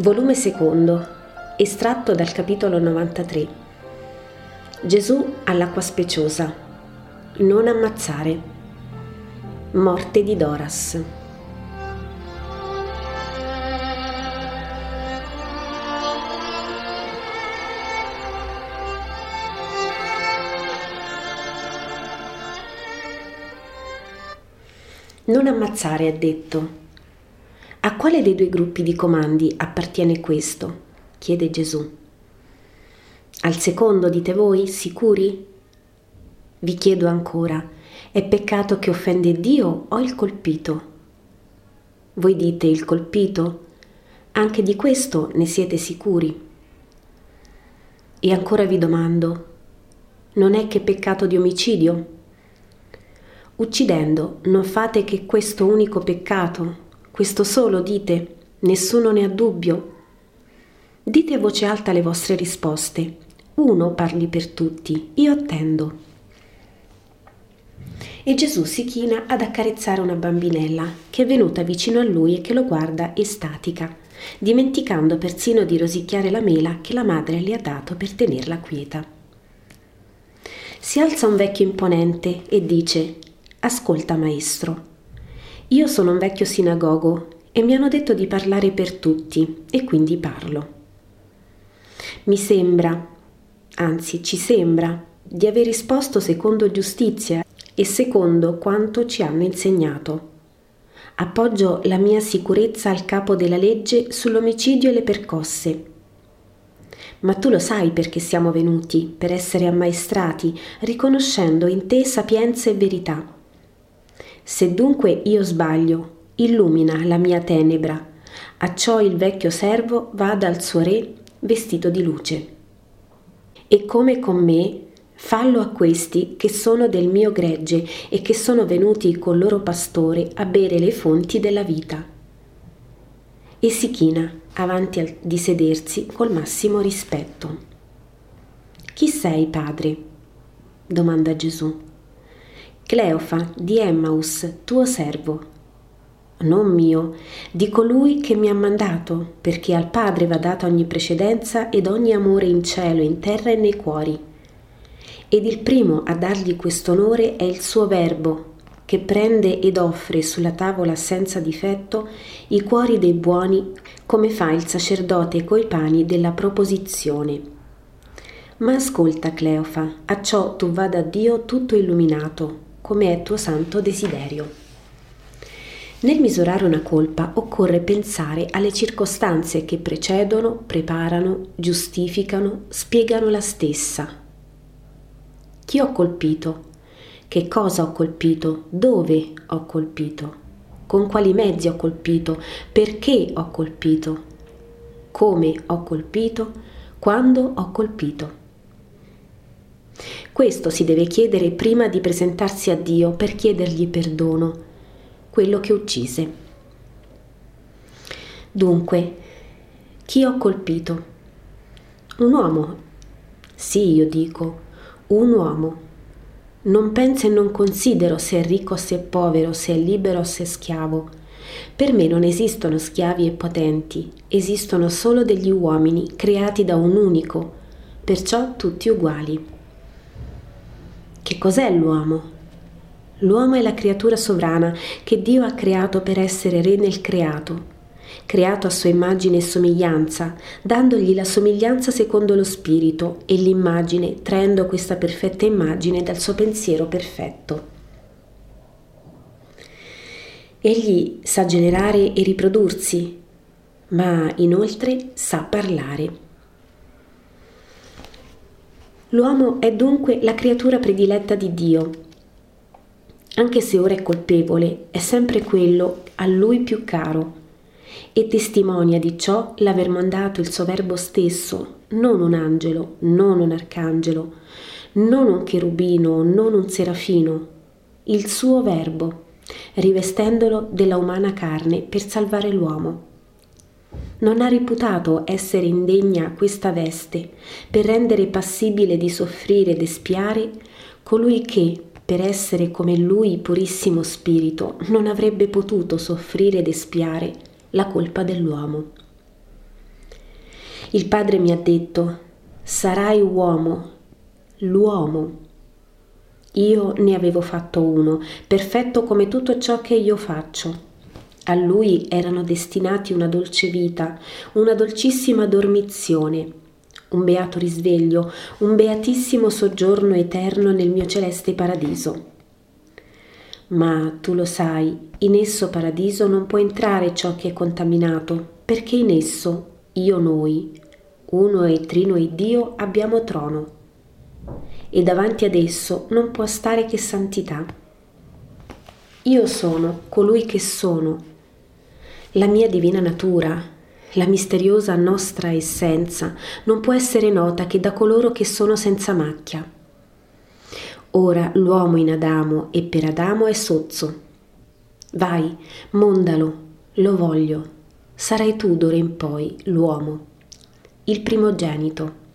Volume secondo, estratto dal capitolo 93. Gesù all'acqua speciosa. Non ammazzare. Morte di Doras. Non ammazzare, ha detto. A quale dei due gruppi di comandi appartiene questo? Chiede Gesù. Al secondo, dite voi, sicuri? Vi chiedo ancora, è peccato che offende Dio o il colpito? Voi dite il colpito? Anche di questo ne siete sicuri? E ancora vi domando, non è che peccato di omicidio? Uccidendo, non fate che questo unico peccato? Questo solo dite, nessuno ne ha dubbio. Dite a voce alta le vostre risposte. Uno parli per tutti, io attendo. E Gesù si china ad accarezzare una bambinella che è venuta vicino a lui e che lo guarda estatica, dimenticando persino di rosicchiare la mela che la madre le ha dato per tenerla quieta. Si alza un vecchio imponente e dice: «Ascolta, maestro. Io sono un vecchio sinagogo e mi hanno detto di parlare per tutti e quindi parlo. Mi sembra, anzi ci sembra, di aver risposto secondo giustizia e secondo quanto ci hanno insegnato. Appoggio la mia sicurezza al capo della legge sull'omicidio e le percosse. Ma tu lo sai perché siamo venuti, per essere ammaestrati, riconoscendo in te sapienza e verità. Se dunque io sbaglio, illumina la mia tenebra, acciò il vecchio servo va dal suo re vestito di luce. E come con me, fallo a questi che sono del mio gregge e che sono venuti col loro pastore a bere le fonti della vita». E si china avanti di sedersi col massimo rispetto. «Chi sei, padre?» domanda Gesù. «Cleofa di Emmaus, tuo servo». «Non mio, di colui che mi ha mandato, perché al Padre va data ogni precedenza ed ogni amore in cielo, in terra e nei cuori. Ed il primo a dargli quest'onore è il suo Verbo, che prende ed offre sulla tavola senza difetto i cuori dei buoni, come fa il sacerdote coi pani della proposizione. Ma ascolta, Cleofa, a ciò tu vada a Dio tutto illuminato, come è tuo santo desiderio». Nel misurare una colpa occorre pensare alle circostanze che precedono, preparano, giustificano, spiegano la stessa. Chi ho colpito? Che cosa ho colpito? Dove ho colpito? Con quali mezzi ho colpito? Perché ho colpito? Come ho colpito? Quando ho colpito? Questo si deve chiedere prima di presentarsi a Dio per chiedergli perdono, quello che uccise. Dunque, chi ho colpito? Un uomo. Sì, io dico, un uomo. Non penso e non considero se è ricco o se è povero, se è libero o se è schiavo. Per me non esistono schiavi e potenti, esistono solo degli uomini creati da un unico, perciò tutti uguali. Che cos'è l'uomo? L'uomo è la creatura sovrana che Dio ha creato per essere re nel creato, creato a sua immagine e somiglianza, dandogli la somiglianza secondo lo spirito e l'immagine, traendo questa perfetta immagine dal suo pensiero perfetto. Egli sa generare e riprodursi, ma inoltre sa parlare. L'uomo è dunque la creatura prediletta di Dio. Anche se ora è colpevole, è sempre quello a lui più caro e testimonia di ciò l'aver mandato il suo Verbo stesso, non un angelo, non un arcangelo, non un cherubino, non un serafino, il suo Verbo, rivestendolo della umana carne per salvare l'uomo. Non ha reputato essere indegna questa veste per rendere passibile di soffrire ed espiare colui che, per essere come lui purissimo spirito, non avrebbe potuto soffrire ed espiare la colpa dell'uomo. Il Padre mi ha detto: sarai uomo, l'uomo. Io ne avevo fatto uno, perfetto come tutto ciò che io faccio. A lui erano destinati una dolce vita, una dolcissima dormizione, un beato risveglio, un beatissimo soggiorno eterno nel mio celeste paradiso. Ma tu lo sai, in esso paradiso non può entrare ciò che è contaminato, perché in esso, io noi, uno e trino e Dio, abbiamo trono. E davanti ad esso non può stare che santità. Io sono colui che sono, la mia divina natura, la misteriosa nostra essenza, non può essere nota che da coloro che sono senza macchia. Ora l'uomo in Adamo e per Adamo è sozzo. Vai, mondalo, lo voglio. Sarai tu d'ora in poi l'uomo, il primogenito.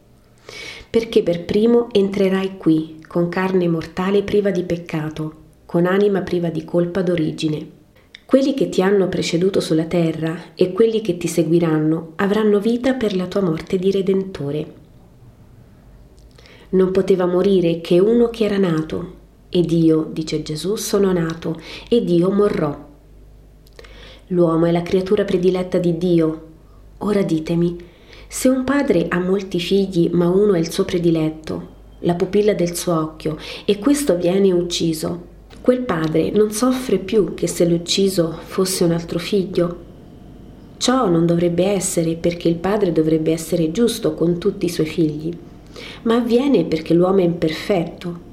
Perché per primo entrerai qui, con carne mortale priva di peccato, con anima priva di colpa d'origine. Quelli che ti hanno preceduto sulla terra e quelli che ti seguiranno avranno vita per la tua morte di Redentore. Non poteva morire che uno che era nato, ed io, dice Gesù, sono nato, ed io morrò. L'uomo è la creatura prediletta di Dio. Ora ditemi, se un padre ha molti figli, ma uno è il suo prediletto, la pupilla del suo occhio, e questo viene ucciso, quel padre non soffre più che se l'ucciso fosse un altro figlio? Ciò non dovrebbe essere, perché il padre dovrebbe essere giusto con tutti i suoi figli. Ma avviene perché l'uomo è imperfetto.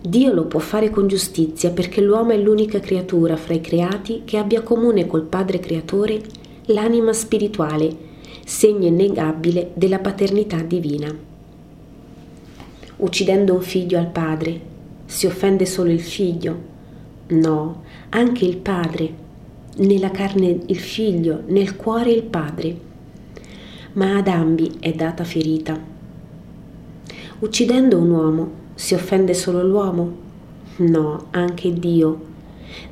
Dio lo può fare con giustizia perché l'uomo è l'unica creatura fra i creati che abbia comune col Padre Creatore l'anima spirituale, segno innegabile della paternità divina. Uccidendo un figlio al padre, si offende solo il figlio? No, anche il padre. Nella carne il figlio, nel cuore il padre. Ma ad ambi è data ferita. Uccidendo un uomo, si offende solo l'uomo? No, anche Dio.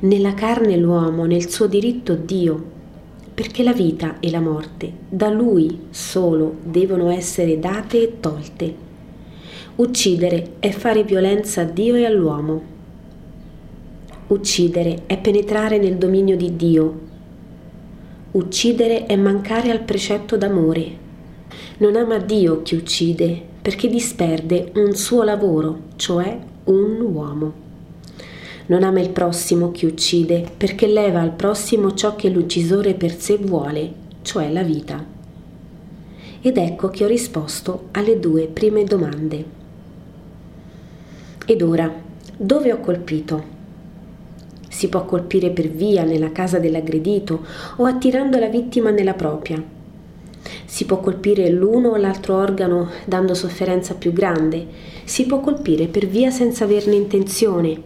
Nella carne l'uomo, nel suo diritto Dio, perché la vita e la morte da Lui solo devono essere date e tolte. Uccidere è fare violenza a Dio e all'uomo. Uccidere è penetrare nel dominio di Dio. Uccidere è mancare al precetto d'amore. Non ama Dio chi uccide, perché disperde un suo lavoro, cioè un uomo. Non ama il prossimo chi uccide, perché leva al prossimo ciò che l'uccisore per sé vuole, cioè la vita. Ed ecco che ho risposto alle due prime domande. Ed ora, dove ho colpito? Si può colpire per via nella casa dell'aggredito o attirando la vittima nella propria. Si può colpire l'uno o l'altro organo dando sofferenza più grande, si può colpire per via senza averne intenzione.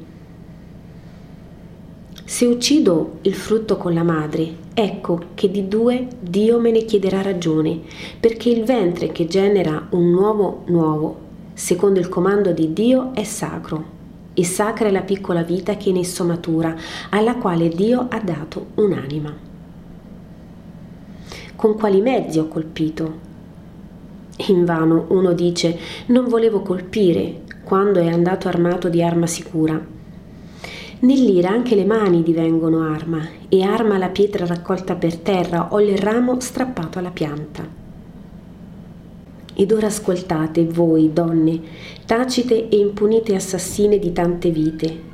Se uccido il frutto con la madre, ecco che di due Dio me ne chiederà ragione, perché il ventre che genera un nuovo, secondo il comando di Dio, è sacro, e sacra è la piccola vita che in esso matura, alla quale Dio ha dato un'anima. Con quali mezzi ho colpito? Invano uno dice: non volevo colpire, quando è andato armato di arma sicura. Nell'ira anche le mani divengono arma, e arma la pietra raccolta per terra o il ramo strappato alla pianta. Ed ora ascoltate voi, donne, tacite e impunite assassine di tante vite.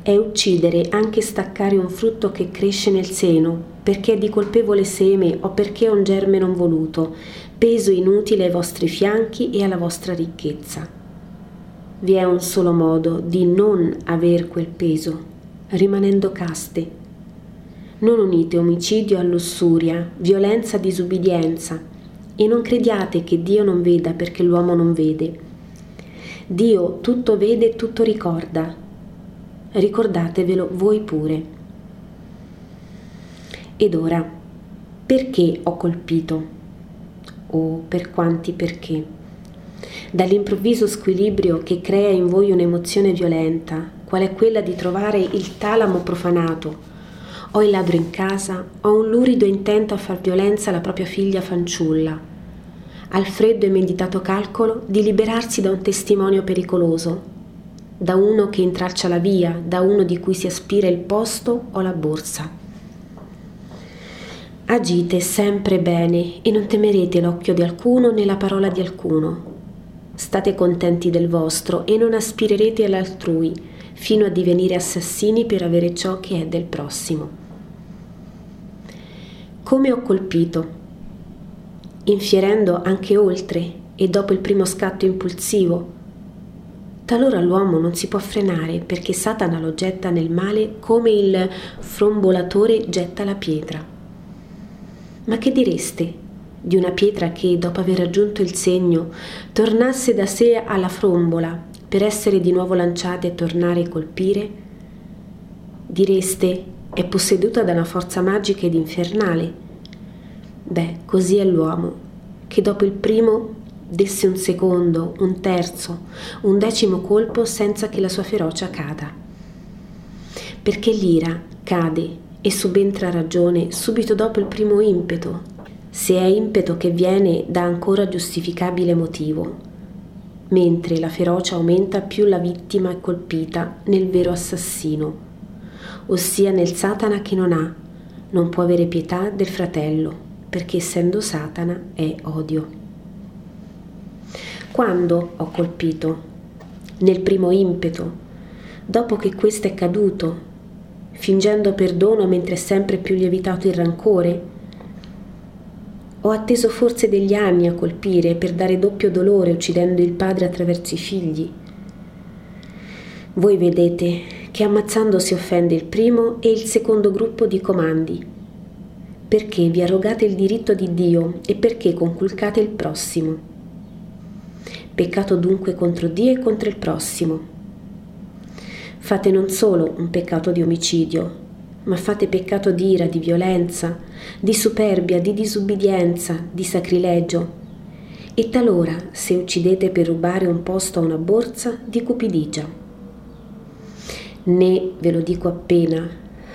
È uccidere anche staccare un frutto che cresce nel seno, perché è di colpevole seme o perché è un germe non voluto, peso inutile ai vostri fianchi e alla vostra ricchezza. Vi è un solo modo di non aver quel peso, rimanendo caste. Non unite omicidio a lussuria, violenza a disubbidienza, e non crediate che Dio non veda perché l'uomo non vede. Dio tutto vede e tutto ricorda. Ricordatevelo voi pure. Ed ora, perché ho colpito? Oh, per quanti perché? Dall'improvviso squilibrio che crea in voi un'emozione violenta, quale è quella di trovare il talamo profanato, o il ladro in casa, o un lurido intento a far violenza alla propria figlia fanciulla, al freddo e meditato calcolo di liberarsi da un testimonio pericoloso, da uno che intralcia la via, da uno di cui si aspira il posto o la borsa. Agite sempre bene e non temerete l'occhio di alcuno né la parola di alcuno. State contenti del vostro e non aspirerete all'altrui, fino a divenire assassini per avere ciò che è del prossimo. Come ho colpito? Infierendo anche oltre e dopo il primo scatto impulsivo. Talora l'uomo non si può frenare perché Satana lo getta nel male come il frombolatore getta la pietra. Ma che direste di una pietra che, dopo aver raggiunto il segno, tornasse da sé alla frombola per essere di nuovo lanciata e tornare a colpire? Direste, è posseduta da una forza magica ed infernale. Beh, così è l'uomo, che dopo il primo desse un secondo, un terzo, un decimo colpo senza che la sua ferocia cada. Perché l'ira cade e subentra ragione subito dopo il primo impeto, se è impeto che viene da ancora giustificabile motivo, mentre la ferocia aumenta più la vittima è colpita nel vero assassino, ossia nel Satana che non può avere pietà del fratello, perché essendo Satana è odio. Quando ho colpito? Nel primo impeto, dopo che questo è caduto, fingendo perdono mentre è sempre più lievitato il rancore. Ho atteso forse degli anni a colpire per dare doppio dolore uccidendo il padre attraverso i figli. Voi vedete che ammazzando si offende il primo e il secondo gruppo di comandi, perché vi arrogate il diritto di Dio e perché conculcate il prossimo. Peccato dunque contro Dio e contro il prossimo. Fate non solo un peccato di omicidio, ma fate peccato di ira, di violenza, di superbia, di disubbidienza, di sacrilegio. E talora, se uccidete per rubare un posto a una borsa, di cupidigia. Né ve lo dico appena,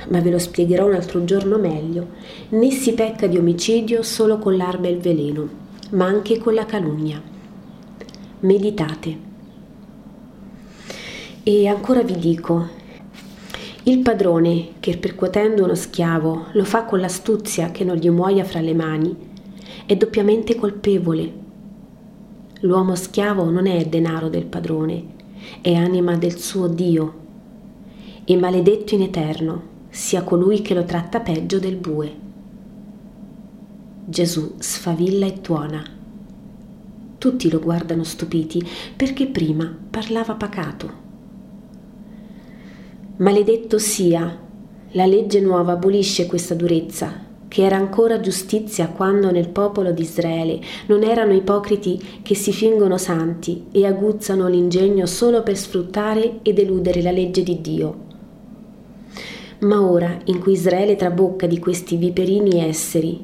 ma ve lo spiegherò un altro giorno meglio, né si pecca di omicidio solo con l'arma e il veleno, ma anche con la calunnia. Meditate. E ancora vi dico, il padrone che percuotendo uno schiavo lo fa con l'astuzia che non gli muoia fra le mani è doppiamente colpevole. L'uomo schiavo non è denaro del padrone, è anima del suo Dio, e maledetto in eterno sia colui che lo tratta peggio del bue. Gesù sfavilla e tuona. Tutti lo guardano stupiti perché prima parlava pacato. Maledetto sia, la legge nuova abolisce questa durezza, che era ancora giustizia quando nel popolo di Israele non erano ipocriti che si fingono santi e aguzzano l'ingegno solo per sfruttare ed eludere la legge di Dio. Ma ora, in cui Israele trabocca di questi viperini esseri,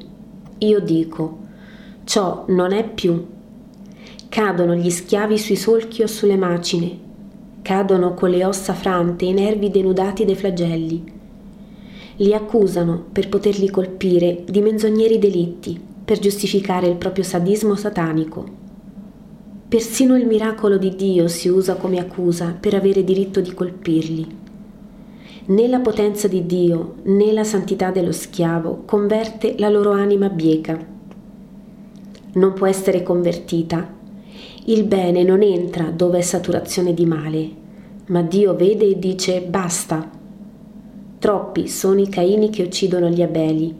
io dico, ciò non è più. Cadono gli schiavi sui solchi o sulle macine, cadono con le ossa frante e i nervi denudati dei flagelli. Li accusano, per poterli colpire, di menzogneri delitti, per giustificare il proprio sadismo satanico. Persino il miracolo di Dio si usa come accusa per avere diritto di colpirli. Né la potenza di Dio, né la santità dello schiavo converte la loro anima bieca. Non può essere convertita. Il bene non entra dove è saturazione di male, ma Dio vede e dice basta. Troppi sono i Caini che uccidono gli Abeli.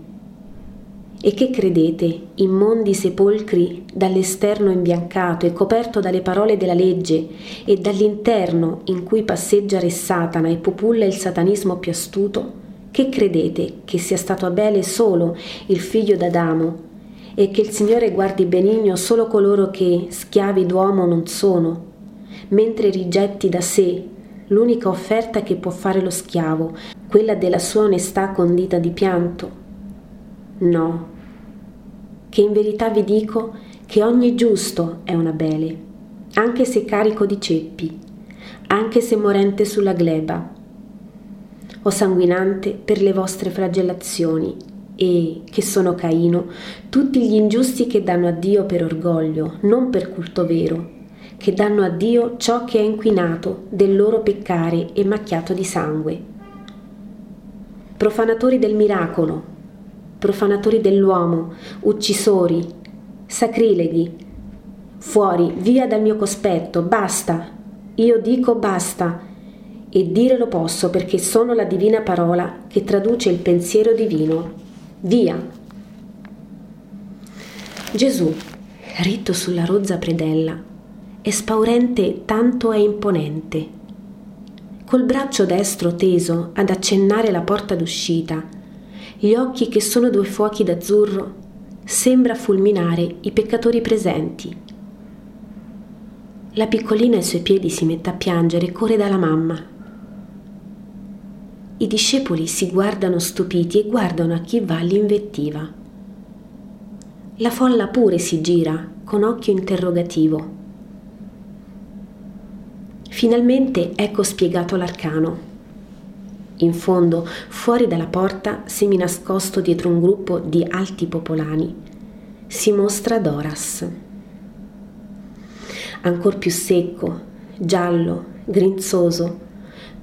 E che credete, immondi sepolcri dall'esterno imbiancato e coperto dalle parole della legge e dall'interno in cui passeggia re Satana e populla il satanismo più astuto, che credete che sia stato Abele solo il figlio d'Adamo e che il Signore guardi benigno solo coloro che schiavi d'uomo non sono, mentre rigetti da sé l'unica offerta che può fare lo schiavo, quella della sua onestà condita di pianto? No, che in verità vi dico che ogni giusto è un Abele, anche se carico di ceppi, anche se morente sulla gleba, o sanguinante per le vostre flagellazioni, e, che sono Caino, tutti gli ingiusti che danno a Dio per orgoglio, non per culto vero, che danno a Dio ciò che è inquinato del loro peccare e macchiato di sangue. Profanatori del miracolo, profanatori dell'uomo, uccisori, sacrileghi, fuori, via dal mio cospetto, basta, io dico basta, e dire lo posso perché sono la divina parola che traduce il pensiero divino. Via! Gesù, ritto sulla rozza predella, è spaurente tanto è imponente. Col braccio destro teso ad accennare la porta d'uscita, gli occhi che sono due fuochi d'azzurro, sembra fulminare i peccatori presenti. La piccolina ai suoi piedi si mette a piangere e corre dalla mamma. I discepoli si guardano stupiti e guardano a chi va l'invettiva. La folla pure si gira con occhio interrogativo. Finalmente ecco spiegato l'arcano. In fondo, fuori dalla porta, semi nascosto dietro un gruppo di alti popolani, si mostra Doras. Ancor più secco, giallo, grinzoso,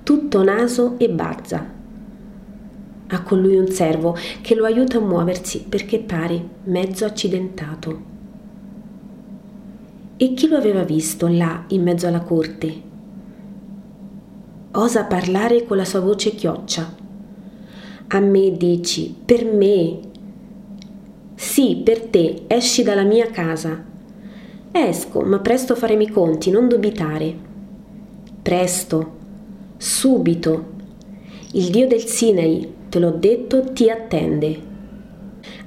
tutto naso e bazza. Ha con lui un servo che lo aiuta a muoversi perché pare mezzo accidentato. E chi lo aveva visto là in mezzo alla corte? Osa parlare con la sua voce chioccia. A me dici, per me? Sì, per te, esci dalla mia casa. Esco, ma presto faremo i conti, non dubitare. Presto, subito. Il Dio del Sinai, te l'ho detto, ti attende.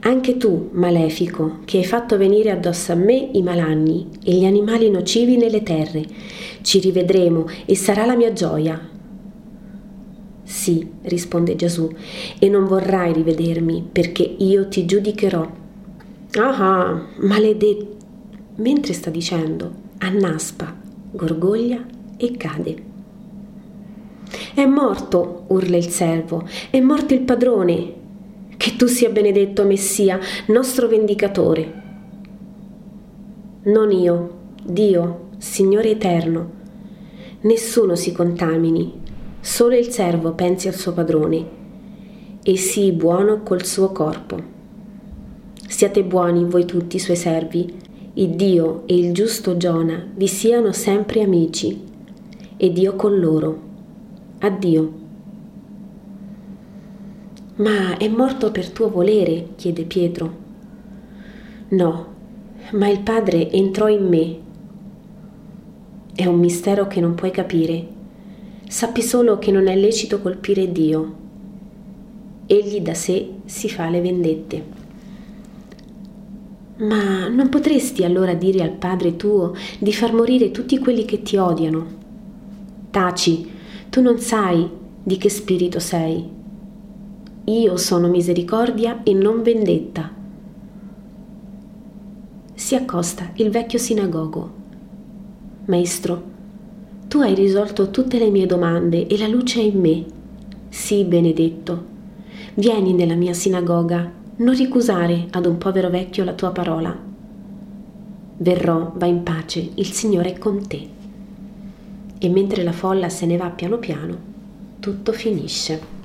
Anche tu, malefico, che hai fatto venire addosso a me i malanni e gli animali nocivi nelle terre, ci rivedremo e sarà la mia gioia. Sì, risponde Gesù, e non vorrai rivedermi, perché io ti giudicherò. Ah, maledetto! Mentre sta dicendo, annaspa, gorgoglia e cade. È morto, urla il servo, è morto il padrone. Che tu sia benedetto, Messia, nostro vendicatore. Non io, Dio, Signore eterno. Nessuno si contamini, solo il servo pensi al suo padrone e sii buono col suo corpo. Siate buoni voi tutti i suoi servi, il Dio e il giusto Giona vi siano sempre amici, e Dio con loro. Addio. Ma è morto per tuo volere? Chiede Pietro. No, ma il Padre entrò in me. È un mistero che non puoi capire. Sappi solo che non è lecito colpire Dio. Egli da sé si fa le vendette. Ma non potresti allora dire al Padre tuo di far morire tutti quelli che ti odiano? Taci, tu non sai di che spirito sei. Io sono misericordia e non vendetta. Si accosta il vecchio sinagogo. Maestro, tu hai risolto tutte le mie domande e la luce è in me. Sii benedetto. Vieni nella mia sinagoga. Non ricusare ad un povero vecchio la tua parola. Verrò, va in pace, il Signore è con te. E mentre la folla se ne va piano piano, tutto finisce.